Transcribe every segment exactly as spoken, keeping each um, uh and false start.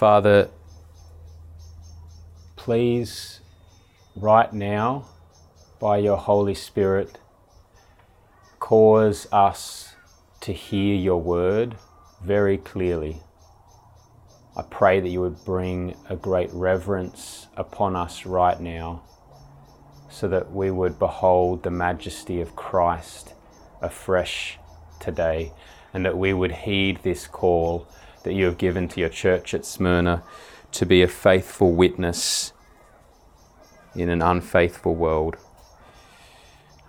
Father, please right now, by your Holy Spirit, cause us to hear your word very clearly. I pray that you would bring a great reverence upon us right now, so that we would behold the majesty of Christ afresh today, and that we would heed this call that you have given to your church at Smyrna to be a faithful witness in an unfaithful world.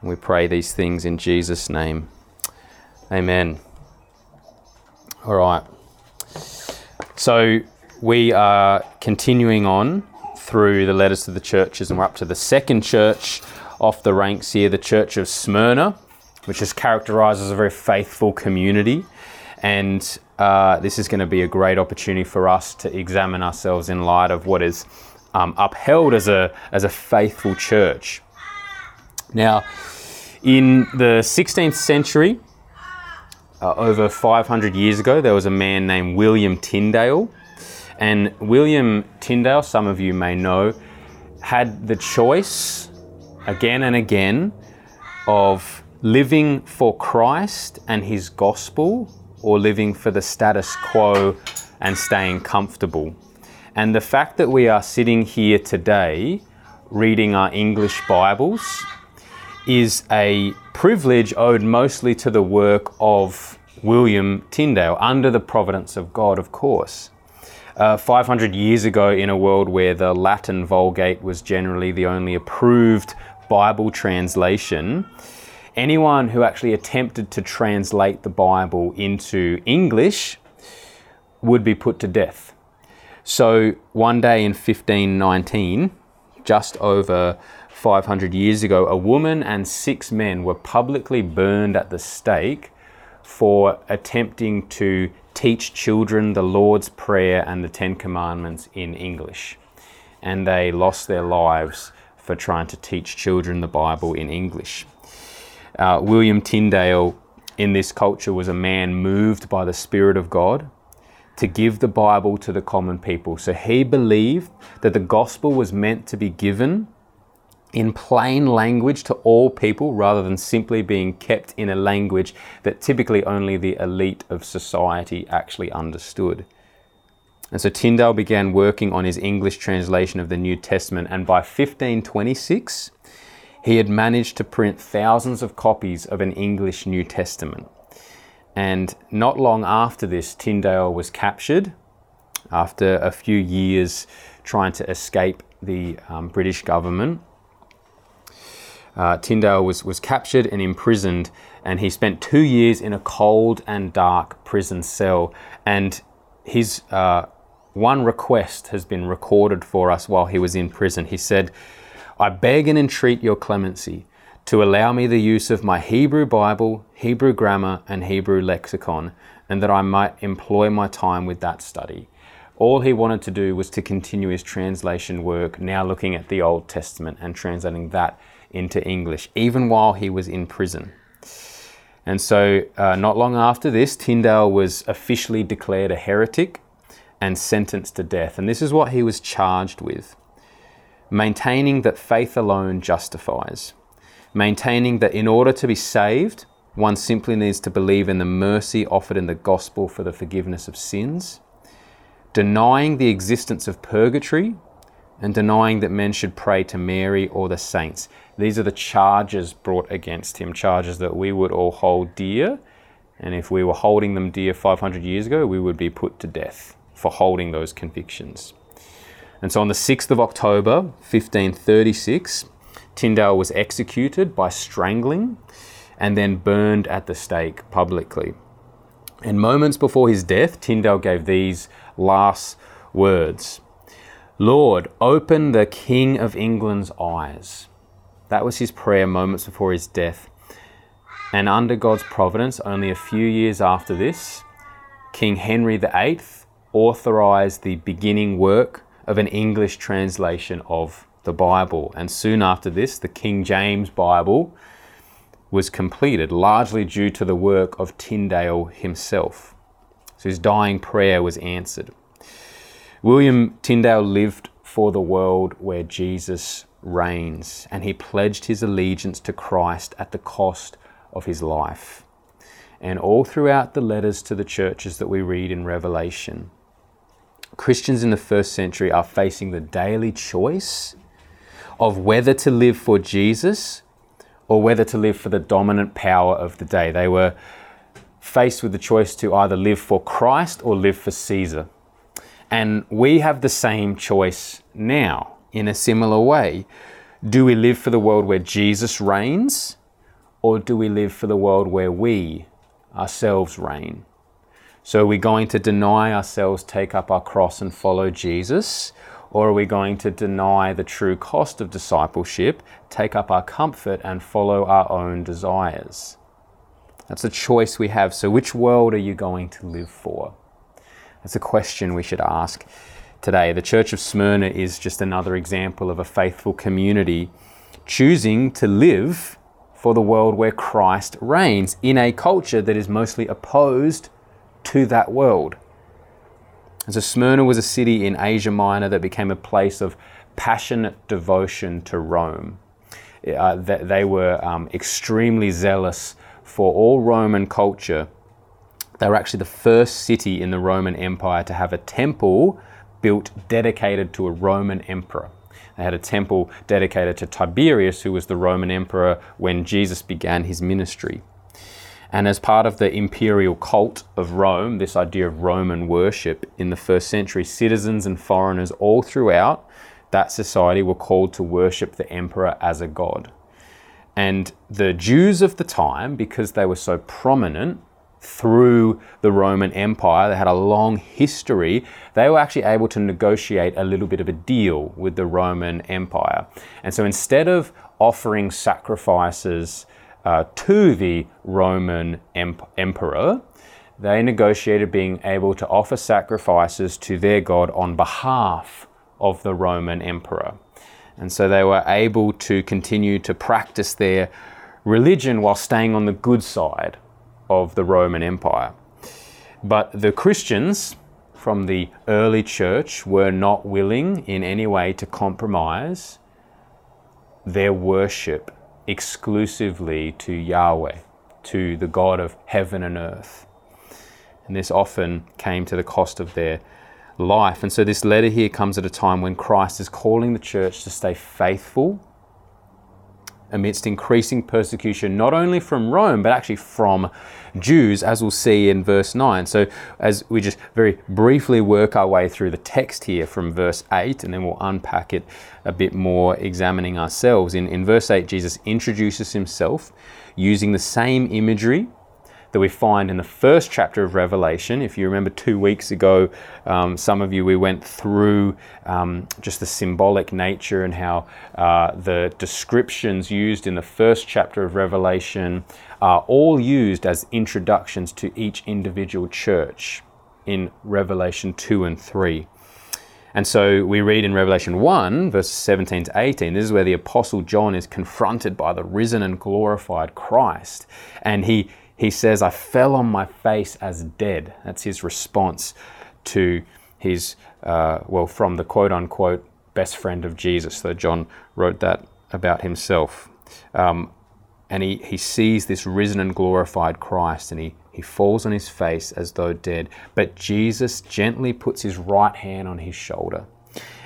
And we pray these things in Jesus' name. Amen. All right. So we are continuing on through the letters to the churches, and we're up to the second church off the ranks here, the church of Smyrna, which is characterized as a very faithful community. And uh, this is going to be a great opportunity for us to examine ourselves in light of what is um, upheld as a, as a faithful church. Now, in the sixteenth century, uh, over five hundred years ago, there was a man named William Tyndale. And William Tyndale, some of you may know, had the choice again and again of living for Christ and his gospel, or living for the status quo and staying comfortable. And the fact that we are sitting here today reading our English Bibles is a privilege owed mostly to the work of William Tyndale, under the providence of God, of course. Uh, five hundred years ago, in a world where the Latin Vulgate was generally the only approved Bible translation, anyone who actually attempted to translate the Bible into English would be put to death. So one day in fifteen nineteen, just over five hundred years ago, a woman and six men were publicly burned at the stake for attempting to teach children the Lord's Prayer and the Ten Commandments in English. And they lost their lives for trying to teach children the Bible in English. Uh, William Tyndale, in this culture, was a man moved by the Spirit of God to give the Bible to the common people. So he believed that the gospel was meant to be given in plain language to all people, rather than simply being kept in a language that typically only the elite of society actually understood. And so Tyndale began working on his English translation of the New Testament, and by fifteen twenty-six, he had managed to print thousands of copies of an English New Testament. And not long after this, Tyndale was captured after a few years trying to escape the um, British government. Uh, Tyndale was, was captured and imprisoned, and he spent two years in a cold and dark prison cell. And his uh, one request has been recorded for us while he was in prison. He said, "I beg and entreat your clemency to allow me the use of my Hebrew Bible, Hebrew grammar, and Hebrew lexicon, and that I might employ my time with that study." All he wanted to do was to continue his translation work, now looking at the Old Testament and translating that into English, even while he was in prison. And so uh, not long after this, Tyndale was officially declared a heretic and sentenced to death. And this is what he was charged with: maintaining that faith alone justifies, maintaining that in order to be saved, one simply needs to believe in the mercy offered in the gospel for the forgiveness of sins, denying the existence of purgatory, and denying that men should pray to Mary or the saints. These are the charges brought against him, charges that we would all hold dear. And if we were holding them dear five hundred years ago, we would be put to death for holding those convictions. And so on the sixth of October, fifteen thirty-six, Tyndale was executed by strangling and then burned at the stake publicly. And moments before his death, Tyndale gave these last words: "Lord, open the King of England's eyes." That was his prayer moments before his death. And under God's providence, only a few years after this, King Henry the eighth authorized the beginning work of an English translation of the Bible. And soon after this, the King James Bible was completed, largely due to the work of Tyndale himself. So his dying prayer was answered. William Tyndale lived for the world where Jesus reigns, and he pledged his allegiance to Christ at the cost of his life. And all throughout the letters to the churches that we read in Revelation, Christians in the first century are facing the daily choice of whether to live for Jesus or whether to live for the dominant power of the day. They were faced with the choice to either live for Christ or live for Caesar. And we have the same choice now in a similar way. Do we live for the world where Jesus reigns, or do we live for the world where we ourselves reign? So are we going to deny ourselves, take up our cross and follow Jesus? Or are we going to deny the true cost of discipleship, take up our comfort and follow our own desires? That's a choice we have. So which world are you going to live for? That's a question we should ask today. The Church of Smyrna is just another example of a faithful community choosing to live for the world where Christ reigns in a culture that is mostly opposed to that world. And so Smyrna was a city in Asia Minor that became a place of passionate devotion to Rome. Uh, they, they were um, extremely zealous for all Roman culture. They were actually the first city in the Roman Empire to have a temple built dedicated to a Roman emperor. They had a temple dedicated to Tiberius, who was the Roman emperor when Jesus began his ministry. And as part of the imperial cult of Rome, this idea of Roman worship in the first century, citizens and foreigners all throughout that society were called to worship the emperor as a god. And the Jews of the time, because they were so prominent through the Roman Empire, they had a long history, they were actually able to negotiate a little bit of a deal with the Roman Empire. And so instead of offering sacrifices Uh, to the Roman em- emperor, they negotiated being able to offer sacrifices to their god on behalf of the Roman emperor. And so they were able to continue to practice their religion while staying on the good side of the Roman Empire. But the Christians from the early church were not willing in any way to compromise their worship exclusively to Yahweh, to the God of heaven and earth. And this often came to the cost of their life. And so this letter here comes at a time when Christ is calling the church to stay faithful amidst increasing persecution, not only from Rome, but actually from Jews, as we'll see in verse nine. So as we just very briefly work our way through the text here from verse eight, and then we'll unpack it a bit more, examining ourselves. In, in verse eight, Jesus introduces himself using the same imagery that we find in the first chapter of Revelation. If you remember two weeks ago, um, some of you, we went through um, just the symbolic nature and how uh, the descriptions used in the first chapter of Revelation are all used as introductions to each individual church in Revelation two and three. And so we read in Revelation one, verses seventeen to eighteen, this is where the Apostle John is confronted by the risen and glorified Christ. And he He says, I fell on my face as dead. That's his response to his, uh, well, from the quote-unquote best friend of Jesus, though John wrote that about himself. Um, and he, he sees this risen and glorified Christ, and he, he falls on his face as though dead. But Jesus gently puts his right hand on his shoulder,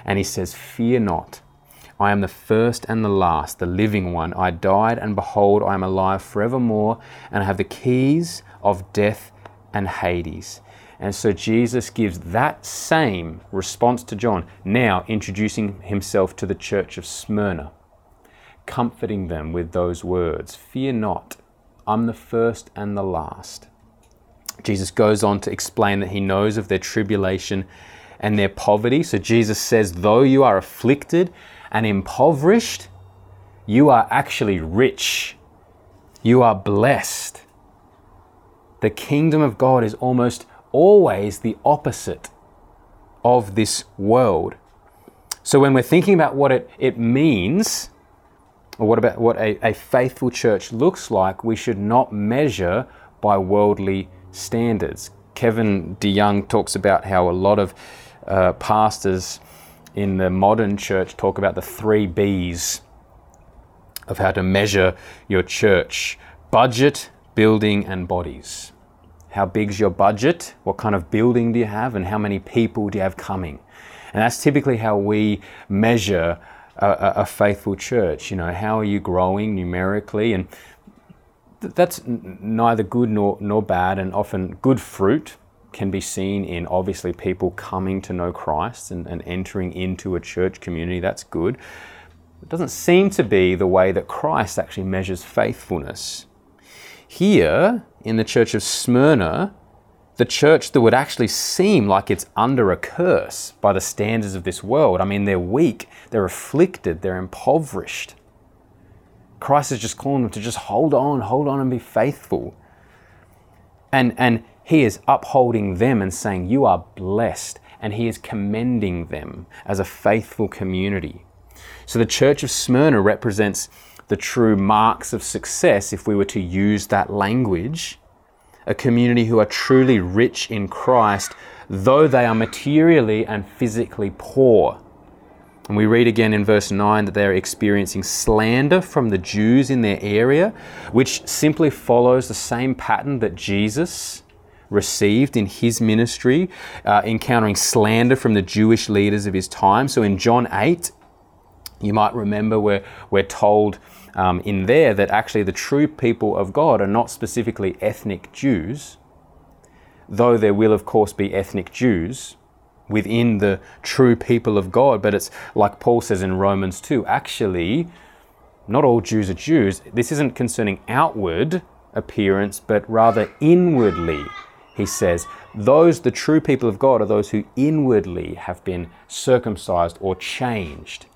and he says, fear not. I am the first and the last, the living one. I died, and behold, I am alive forevermore, and I have the keys of death and Hades. And so Jesus gives that same response to John, now introducing himself to the church of Smyrna, comforting them with those words, fear not, I'm the first and the last. Jesus goes on to explain that he knows of their tribulation and their poverty. So Jesus says, though you are afflicted and impoverished, you are actually rich. You are blessed. The kingdom of God is almost always the opposite of this world. So when we're thinking about what it, it means, or what about what a, a faithful church looks like, we should not measure by worldly standards. Kevin DeYoung talks about how a lot of uh, pastors in the modern church talk about the three B's of how to measure your church: budget, building, and bodies. How big's your budget? What kind of building do you have? And how many people do you have coming? And that's typically how we measure a, a, a faithful church. You know, how are you growing numerically? And th- that's n- neither good nor, nor bad. And often good fruit can be seen in obviously people coming to know Christ and, and entering into a church community. That's good. It doesn't seem to be the way that Christ actually measures faithfulness. Here in the church of Smyrna, the church that would actually seem like it's under a curse by the standards of this world. I mean, they're weak, they're afflicted, they're impoverished. Christ is just calling them to just hold on, hold on and be faithful. And, and he is upholding them and saying, you are blessed. And he is commending them as a faithful community. So the church of Smyrna represents the true marks of success, if we were to use that language. A community who are truly rich in Christ, though they are materially and physically poor. And we read again in verse nine that they're experiencing slander from the Jews in their area, which simply follows the same pattern that Jesus received in his ministry, uh, encountering slander from the Jewish leaders of his time. So in John eight, you might remember where we're told um, in there that actually the true people of God are not specifically ethnic Jews, though there will of course be ethnic Jews within the true people of God. But it's like Paul says in Romans two, actually not all Jews are Jews. This isn't concerning outward appearance, but rather inwardly. He says, those, the true people of God are those who inwardly have been circumcised or changed.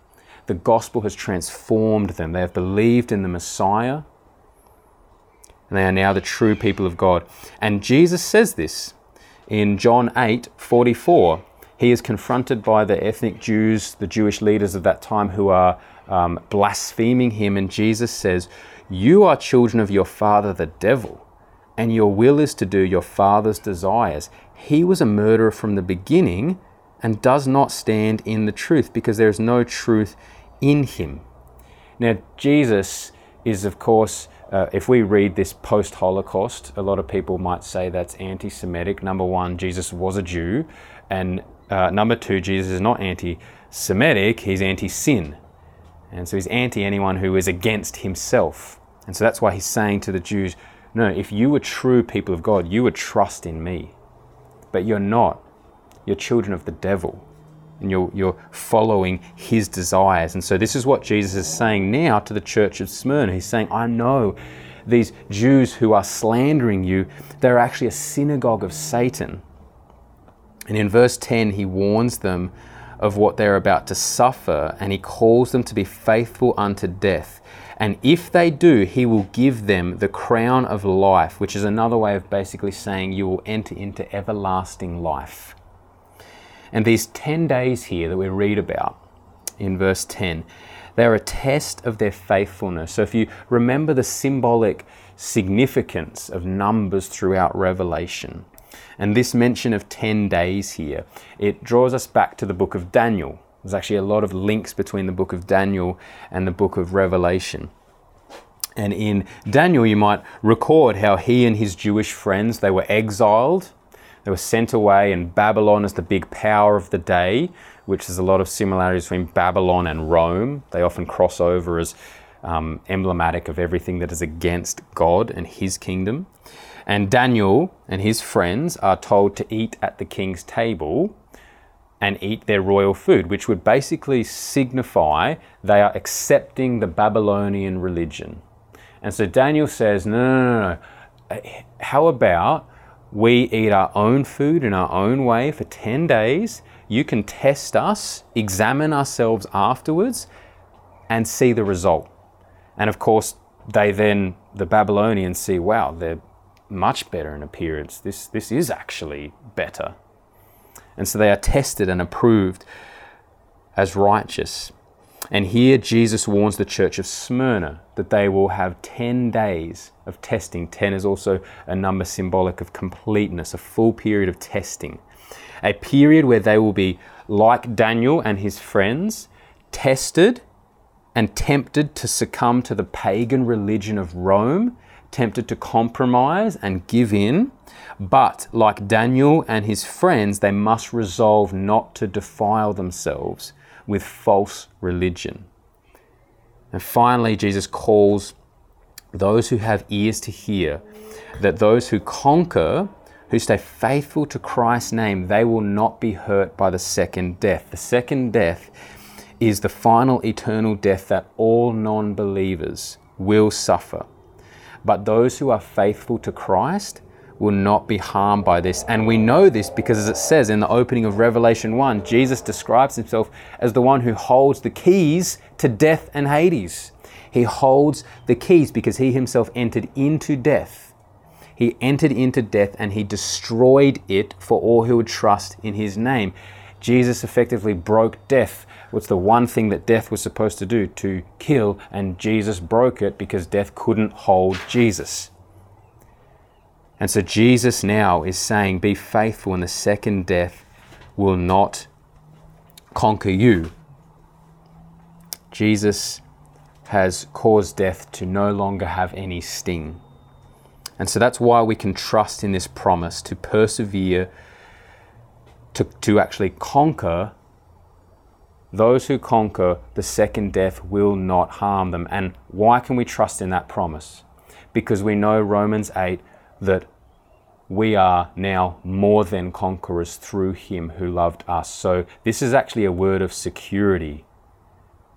The gospel has transformed them. They have believed in the Messiah, and they are now the true people of God. And Jesus says this in John eight forty-four. He is confronted by the ethnic Jews, the Jewish leaders of that time, who are um, blaspheming him. And Jesus says, you are children of your father, the devil, and your will is to do your father's desires. He was a murderer from the beginning and does not stand in the truth, because there is no truth in him. Now, Jesus is, of course, uh, if we read this post-Holocaust, a lot of people might say that's anti-Semitic. Number one, Jesus was a Jew. And uh, number two, Jesus is not anti-Semitic, he's anti-sin. And so he's anti anyone who is against himself. And so that's why he's saying to the Jews, no, if you were true people of God, you would trust in me. But you're not. You're children of the devil, and you're, you're following his desires. And so this is what Jesus is saying now to the church of Smyrna. He's saying, I know these Jews who are slandering you, they're actually a synagogue of Satan. And in verse ten, he warns them of what they're about to suffer, and he calls them to be faithful unto death. And if they do, he will give them the crown of life, which is another way of basically saying you will enter into everlasting life. And these ten days here that we read about in verse ten, they're a test of their faithfulness. So if you remember the symbolic significance of numbers throughout Revelation, and this mention of ten days here, it draws us back to the book of Daniel. There's actually a lot of links between the book of Daniel and the book of Revelation. And in Daniel, you might record how he and his Jewish friends, they were exiled. They were sent away, and Babylon is the big power of the day, which there's a lot of similarities between Babylon and Rome. They often cross over as um, emblematic of everything that is against God and his kingdom. And Daniel and his friends are told to eat at the king's table and eat their royal food, which would basically signify they are accepting the Babylonian religion. And so Daniel says, no, no, no, no. How about we eat our own food in our own way for ten days. You can test us, examine ourselves afterwards, and see the result. And of course, they then, the Babylonians see, wow, they're much better in appearance. This, this is actually better. And so they are tested and approved as righteous. And here Jesus warns the church of Smyrna that they will have ten days of testing. ten is also a number symbolic of completeness, a full period of testing. a period where they will be like Daniel and his friends, tested and tempted to succumb to the pagan religion of Rome, tempted to compromise and give in. But like Daniel and his friends, they must resolve not to defile themselves with false religion. And finally, Jesus calls those who have ears to hear that those who conquer, who stay faithful to Christ's name, they will not be hurt by the second death. The second death is the final eternal death that all non-believers will suffer. But those who are faithful to Christ will not be harmed by this. And we know this because, as it says in the opening of Revelation one, Jesus describes himself as the one who holds the keys to death and Hades. He holds the keys because he himself entered into death. He entered into death and he destroyed it for all who would trust in his name. Jesus effectively broke death. What's the one thing that death was supposed to do? To kill, and Jesus broke it because death couldn't hold Jesus. And so Jesus now is saying, be faithful and the second death will not conquer you. Jesus has caused death to no longer have any sting. And so that's why we can trust in this promise to persevere, to, to actually conquer. Those who conquer, the second death will not harm them. And why can we trust in that promise? Because we know Romans eight, that we are now more than conquerors through him who loved us. So this is actually a word of security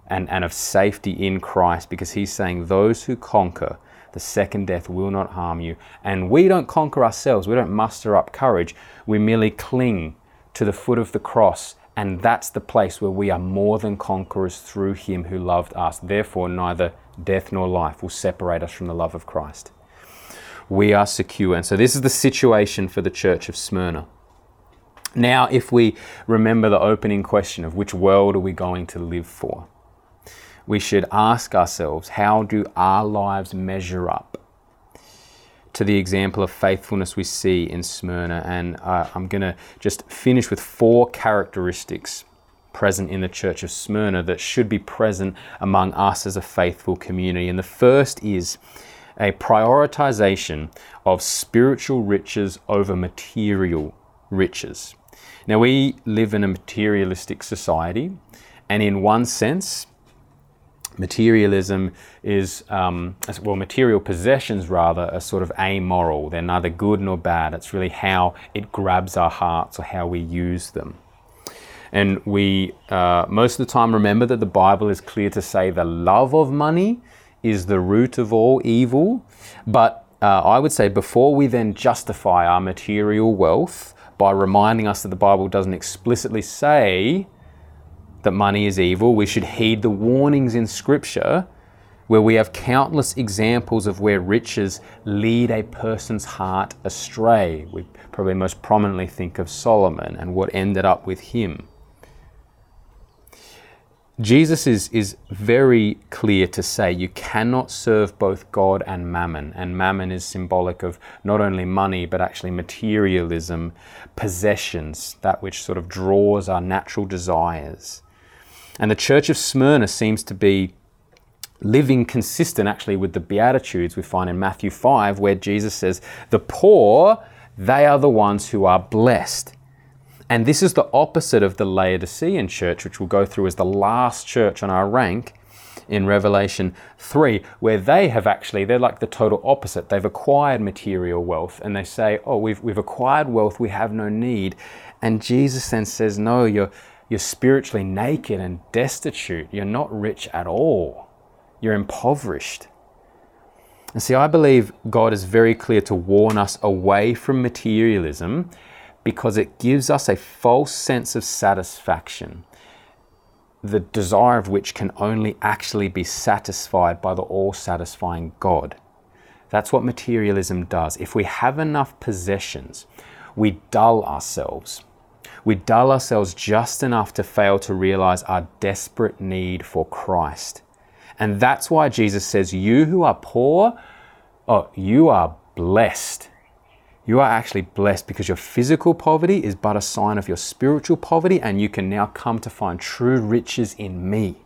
and, and of safety in Christ, because he's saying those who conquer, the second death will not harm you. And we don't conquer ourselves. We don't muster up courage. We merely cling to the foot of the cross. And that's the place where we are more than conquerors through him who loved us. Therefore, neither death nor life will separate us from the love of Christ. We are secure. And so this is the situation for the church of Smyrna. Now, if we remember the opening question of which world are we going to live for, we should ask ourselves, how do our lives measure up to the example of faithfulness we see in Smyrna? And uh, I'm going to just finish with four characteristics present in the church of Smyrna that should be present among us as a faithful community. And the first is a prioritization of spiritual riches over material riches. Now, we live in a materialistic society, and in one sense, materialism is, um, well, material possessions rather are sort of amoral. They're neither good nor bad. It's really how it grabs our hearts or how we use them. And we uh, most of the time remember that the Bible is clear to say the love of money is the root of all evil. But uh, I would say before we then justify our material wealth by reminding us that the Bible doesn't explicitly say that money is evil, we should heed the warnings in Scripture where we have countless examples of where riches lead a person's heart astray. We probably most prominently think of Solomon and what ended up with him. Jesus is, is very clear to say you cannot serve both God and mammon. And mammon is symbolic of not only money, but actually materialism, possessions, that which sort of draws our natural desires. And the church of Smyrna seems to be living consistent actually with the Beatitudes we find in Matthew five, where Jesus says, the poor, they are the ones who are blessed. And this is the opposite of the Laodicean church, which we'll go through as the last church on our rank in Revelation three, where they have actually, they're like the total opposite. They've acquired material wealth and they say, oh, we've we've acquired wealth, we have no need. And Jesus then says, no, you're, you're spiritually naked and destitute. You're not rich at all. You're impoverished. And see, I believe God is very clear to warn us away from materialism, because it gives us a false sense of satisfaction, the desire of which can only actually be satisfied by the all-satisfying God. That's what materialism does. If we have enough possessions, we dull ourselves. We dull ourselves just enough to fail to realize our desperate need for Christ. And that's why Jesus says, you who are poor, oh, you are blessed. You are actually blessed because your physical poverty is but a sign of your spiritual poverty, and you can now come to find true riches in me.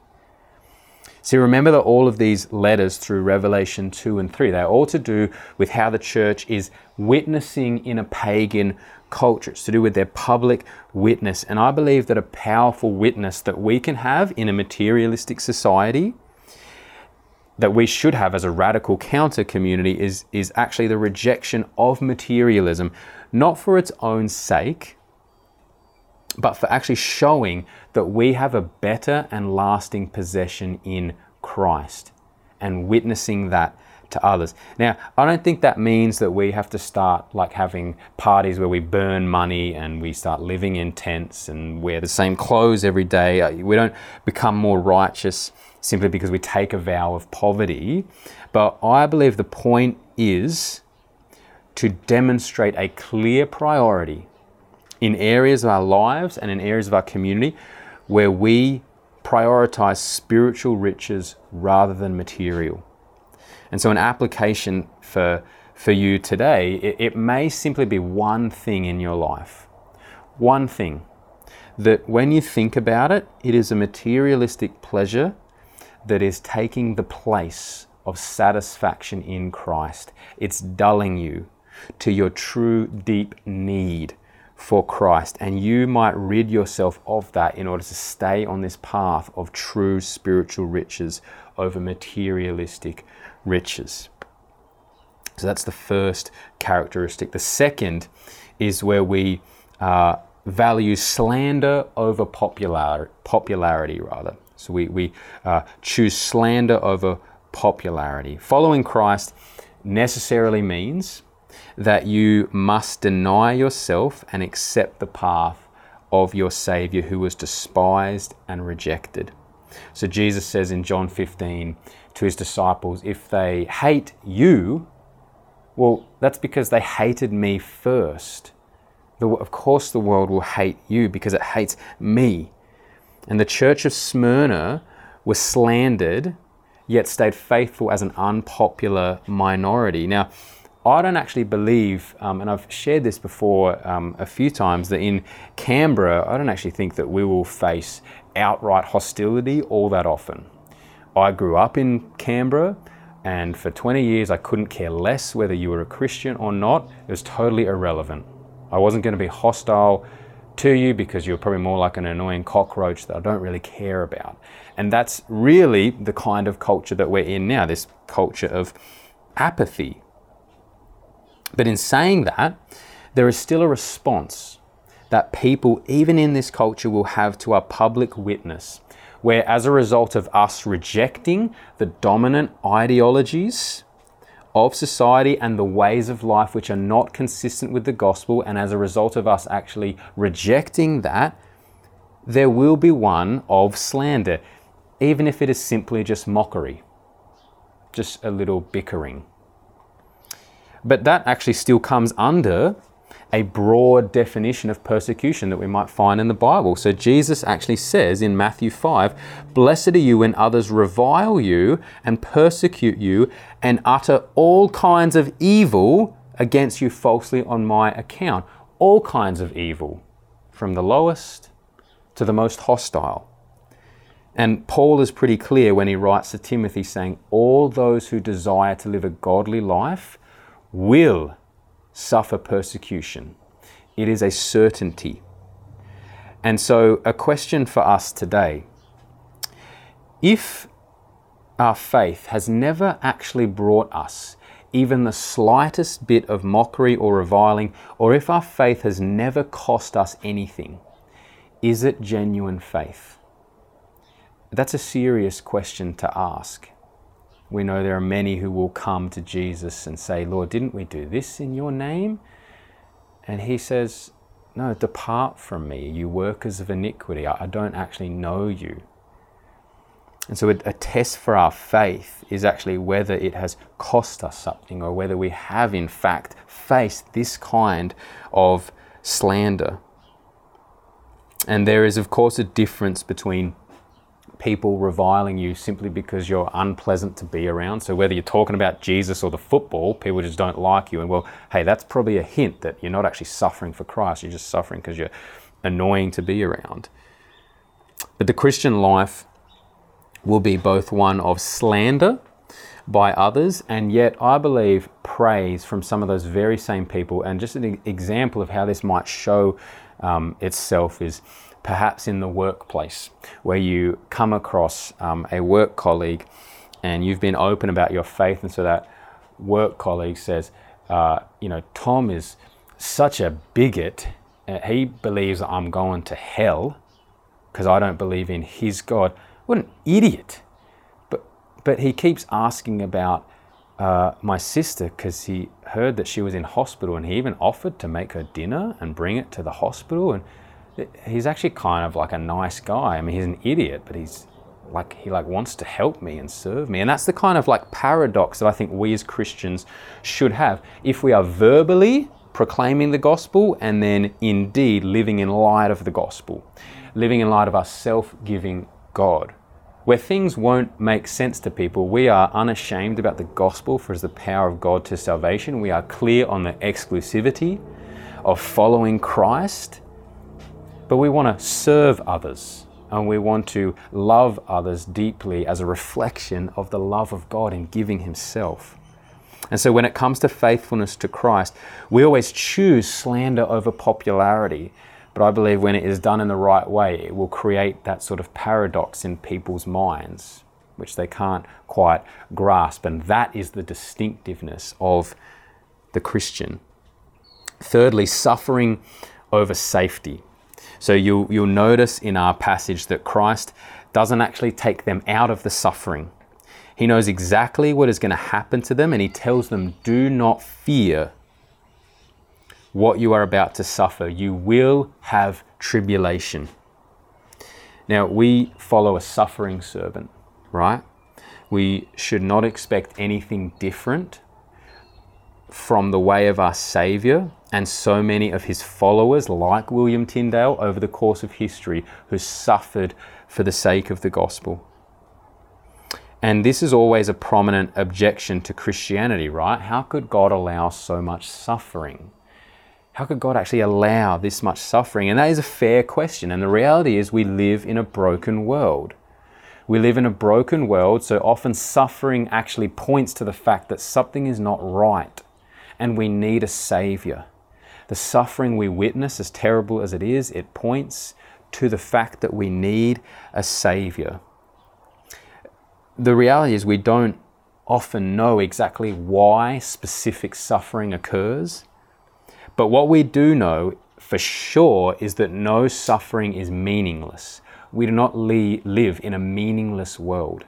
See, remember that all of these letters through Revelation two and three, they're all to do with how the church is witnessing in a pagan culture. It's to do with their public witness. And I believe that a powerful witness that we can have in a materialistic society, that we should have as a radical counter community, is, is actually the rejection of materialism, not for its own sake, but for actually showing that we have a better and lasting possession in Christ and witnessing that to others. Now, I don't think that means that we have to start like having parties where we burn money and we start living in tents and wear the same clothes every day. We don't become more righteous simply because we take a vow of poverty. But I believe the point is to demonstrate a clear priority in areas of our lives and in areas of our community where we prioritize spiritual riches rather than material. And so an application for, for you today, it, it may simply be one thing in your life. One thing that when you think about it, it is a materialistic pleasure that is taking the place of satisfaction in Christ. It's dulling you to your true deep need for Christ, and you might rid yourself of that in order to stay on this path of true spiritual riches over materialistic riches. So that's the first characteristic. The second is where we uh, value slander over popular, popularity rather. So we, we uh, choose slander over popularity. Following Christ necessarily means that you must deny yourself and accept the path of your Savior who was despised and rejected. So Jesus says in John fifteen to his disciples, if they hate you, well, that's because they hated me first. The, of course the world will hate you because it hates me. And the church of Smyrna was slandered, yet stayed faithful as an unpopular minority. Now, I don't actually believe, um, and I've shared this before um, a few times, that in Canberra, I don't actually think that we will face outright hostility all that often. I grew up in Canberra, and for twenty years, I couldn't care less whether you were a Christian or not. It was totally irrelevant. I wasn't going to be hostile to you because you're probably more like an annoying cockroach that I don't really care about. And that's really the kind of culture that we're in now, this culture of apathy. But in saying that, there is still a response that people, even in this culture, will have to our public witness, where as a result of us rejecting the dominant ideologies of society and the ways of life which are not consistent with the gospel, and as a result of us actually rejecting that, there will be one of slander, even if it is simply just mockery, just a little bickering. But that actually still comes under a broad definition of persecution that we might find in the Bible. So Jesus actually says in Matthew five, "Blessed are you when others revile you and persecute you and utter all kinds of evil against you falsely on my account." All kinds of evil, from the lowest to the most hostile. And Paul is pretty clear when he writes to Timothy saying, all those who desire to live a godly life will suffer persecution. It is a certainty. And so a question for us today, if our faith has never actually brought us even the slightest bit of mockery or reviling, or if our faith has never cost us anything, is it genuine faith? That's a serious question to ask. We know there are many who will come to Jesus and say, Lord, didn't we do this in your name? And he says, no, depart from me, you workers of iniquity. I don't actually know you. And so a, a test for our faith is actually whether it has cost us something or whether we have in fact faced this kind of slander. And there is, of course, a difference between people reviling you simply because you're unpleasant to be around. So whether you're talking about Jesus or the football, people just don't like you. And well, hey, that's probably a hint that you're not actually suffering for Christ. You're just suffering because you're annoying to be around. But the Christian life will be both one of slander by others, and yet I believe praise from some of those very same people. And just an example of how this might show um, itself is perhaps in the workplace, where you come across um, a work colleague and you've been open about your faith, and so that work colleague says, uh, you know, Tom is such a bigot, he believes I'm going to hell because I don't believe in his God. What an idiot. But he keeps asking about uh, my sister because he heard that she was in hospital, and he even offered to make her dinner and bring it to the hospital. And he's actually kind of like a nice guy. I mean, he's an idiot, but he's like, he like wants to help me and serve me. And that's the kind of like paradox that I think we as Christians should have. If we are verbally proclaiming the gospel and then indeed living in light of the gospel, living in light of our self-giving God. Where things won't make sense to people, we are unashamed about the gospel, for as the power of God to salvation. We are clear on the exclusivity of following Christ, but we want to serve others, and we want to love others deeply as a reflection of the love of God in giving Himself. And so when it comes to faithfulness to Christ, we always choose slander over popularity. But I believe when it is done in the right way, it will create that sort of paradox in people's minds, which they can't quite grasp. And that is the distinctiveness of the Christian. Thirdly, suffering over safety. So you'll, you'll notice in our passage that Christ doesn't actually take them out of the suffering. He knows exactly what is going to happen to them, and he tells them, do not fear what you are about to suffer. You will have tribulation. Now, we follow a suffering servant, right? We should not expect anything different from the way of our Savior and so many of his followers, like William Tyndale, over the course of history, who suffered for the sake of the gospel. And this is always a prominent objection to Christianity, right? How could God allow so much suffering? How could God actually allow this much suffering? And that is a fair question. And the reality is we live in a broken world. We live in a broken world, so often suffering actually points to the fact that something is not right and we need a Savior. The suffering we witness, as terrible as it is, it points to the fact that we need a Savior. The reality is we don't often know exactly why specific suffering occurs. But what we do know for sure is that no suffering is meaningless. We do not li- live in a meaningless world.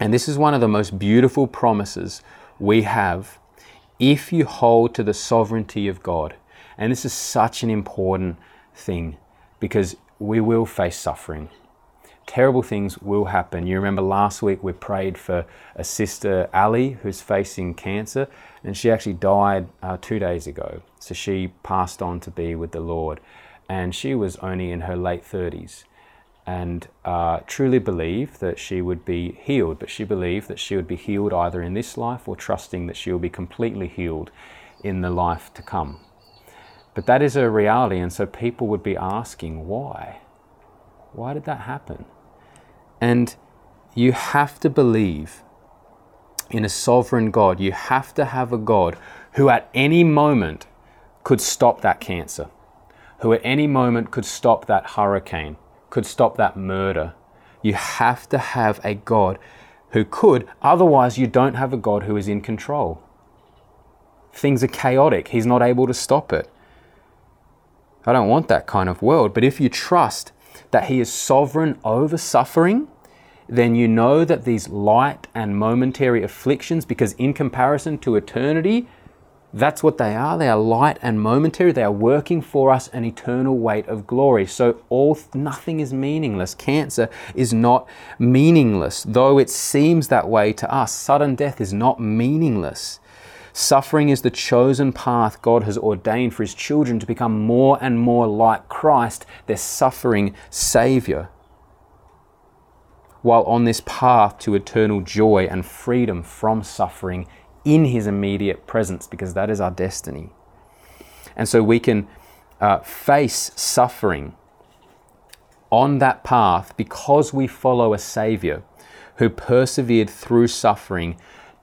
And this is one of the most beautiful promises we have if you hold to the sovereignty of God. And this is such an important thing, because we will face suffering. Terrible things will happen. You remember last week we prayed for a sister, Ali, who's facing cancer, and she actually died uh, two days ago. So she passed on to be with the Lord, and she was only in her late thirties, and uh, truly believed that she would be healed, but she believed that she would be healed either in this life or trusting that she will be completely healed in the life to come. But that is a reality, and so people would be asking, why? Why did that happen? And you have to believe in a sovereign God. You have to have a God who at any moment could stop that cancer, who at any moment could stop that hurricane, could stop that murder. You have to have a God who could, otherwise you don't have a God who is in control. Things are chaotic. He's not able to stop it. I don't want that kind of world. But if you trust that he is sovereign over suffering, then you know that these light and momentary afflictions, because in comparison to eternity, that's what they are. They are light and momentary. They are working for us an eternal weight of glory. So all nothing is meaningless. Cancer is not meaningless. Though it seems that way to us, sudden death is not meaningless. Suffering is the chosen path God has ordained for his children to become more and more like Christ, their suffering Savior. while on this path to eternal joy and freedom from suffering in his immediate presence, because that is our destiny. And so we can uh, face suffering on that path because we follow a Savior who persevered through suffering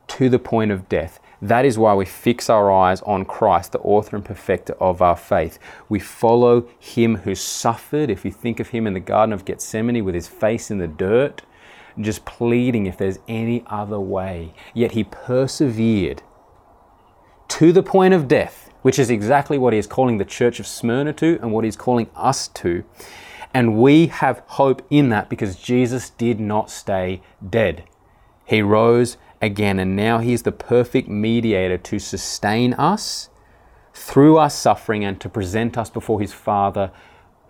to the point of death. That is why we fix our eyes on Christ, the author and perfecter of our faith. We follow him who suffered. If you think of him in the Garden of Gethsemane with his face in the dirt, just pleading if there's any other way. Yet he persevered to the point of death, which is exactly what he is calling the church of Smyrna to and what he's calling us to. And we have hope in that because Jesus did not stay dead. He rose again, and now he's the perfect mediator to sustain us through our suffering and to present us before his Father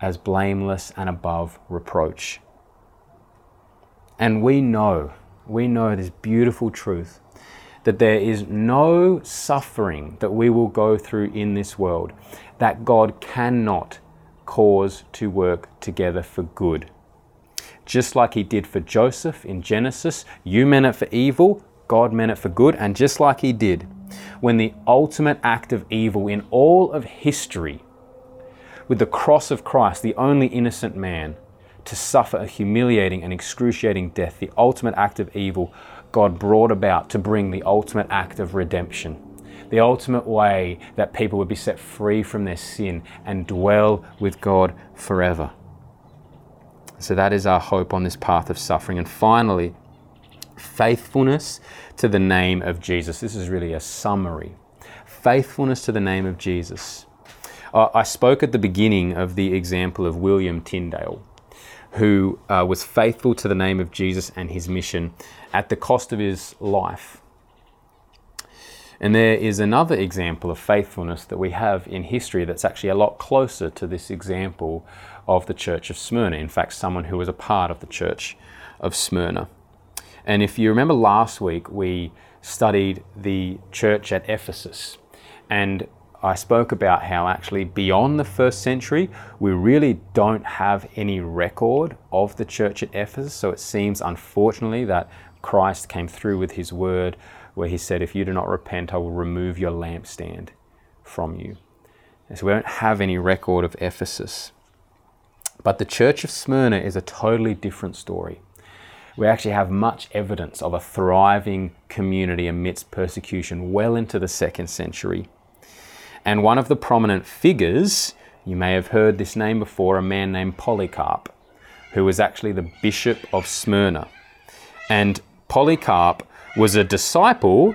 as blameless and above reproach. And we know, we know this beautiful truth that there is no suffering that we will go through in this world that God cannot cause to work together for good. Just like he did for Joseph in Genesis, you meant it for evil, God meant it for good. And just like he did when the ultimate act of evil in all of history, with the cross of Christ, the only innocent man to suffer a humiliating and excruciating death, the ultimate act of evil God brought about to bring the ultimate act of redemption, the ultimate way that people would be set free from their sin and dwell with God forever. So that is our hope on this path of suffering. And finally, faithfulness to the name of Jesus. This is really a summary. Faithfulness to the name of Jesus. Uh, I spoke at the beginning of the example of William Tyndale, who uh, was faithful to the name of Jesus and his mission at the cost of his life. And there is another example of faithfulness that we have in history that's actually a lot closer to this example of the church of Smyrna. In fact, someone who was a part of the church of Smyrna. And if you remember last week, we studied the church at Ephesus. And I spoke about how actually beyond the first century, we really don't have any record of the church at Ephesus. So it seems, unfortunately, that Christ came through with his word where he said, if you do not repent, I will remove your lampstand from you. And so we don't have any record of Ephesus. But the church of Smyrna is a totally different story. We actually have much evidence of a thriving community amidst persecution well into the second century. And one of the prominent figures, you may have heard this name before, a man named Polycarp, who was actually the bishop of Smyrna. And Polycarp was a disciple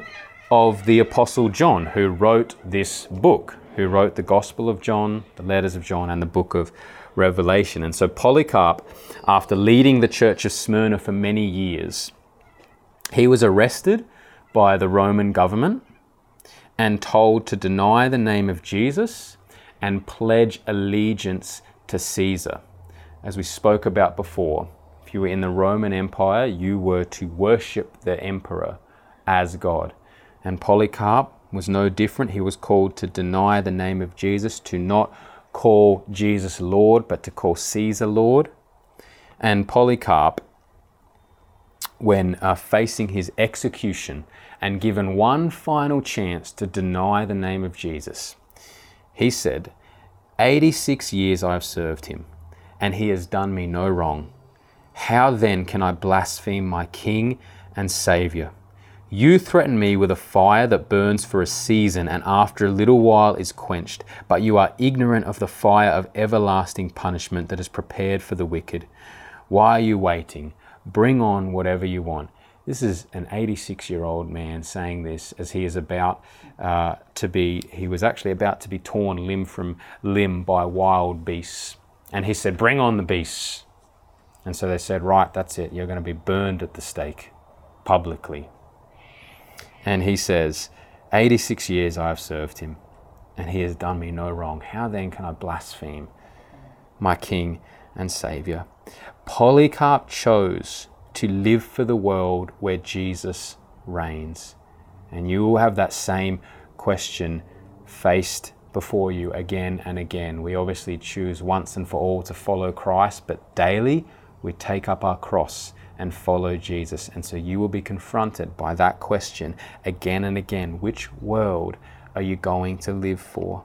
of the Apostle John, who wrote this book, who wrote the Gospel of John, the letters of John, and the book of Revelation. And so Polycarp, after leading the church of Smyrna for many years, he was arrested by the Roman government and told to deny the name of Jesus and pledge allegiance to Caesar. As we spoke about before, if you were in the Roman Empire, you were to worship the emperor as God. And Polycarp was no different. He was called to deny the name of Jesus, to not call Jesus Lord, but to call Caesar Lord. And Polycarp, when uh, facing his execution and given one final chance to deny the name of Jesus, he said, eighty-six years I have served him, and he has done me no wrong. How then can I blaspheme my King and Savior? You threaten me with a fire that burns for a season and after a little while is quenched, but you are ignorant of the fire of everlasting punishment that is prepared for the wicked. Why are you waiting? Bring on whatever you want. This is an eighty-six-year-old man saying this as he is about uh, to be, he was actually about to be torn limb from limb by wild beasts. And he said, bring on the beasts. And so they said, right, that's it. You're going to be burned at the stake publicly. And he says, eighty-six years I have served him, and he has done me no wrong. How then can I blaspheme my King and Savior? Polycarp chose to live for the world where Jesus reigns. And you will have that same question faced before you again and again. We obviously choose once and for all to follow Christ, but daily we take up our cross and follow Jesus. And so you will be confronted by that question again and again. Which world are you going to live for?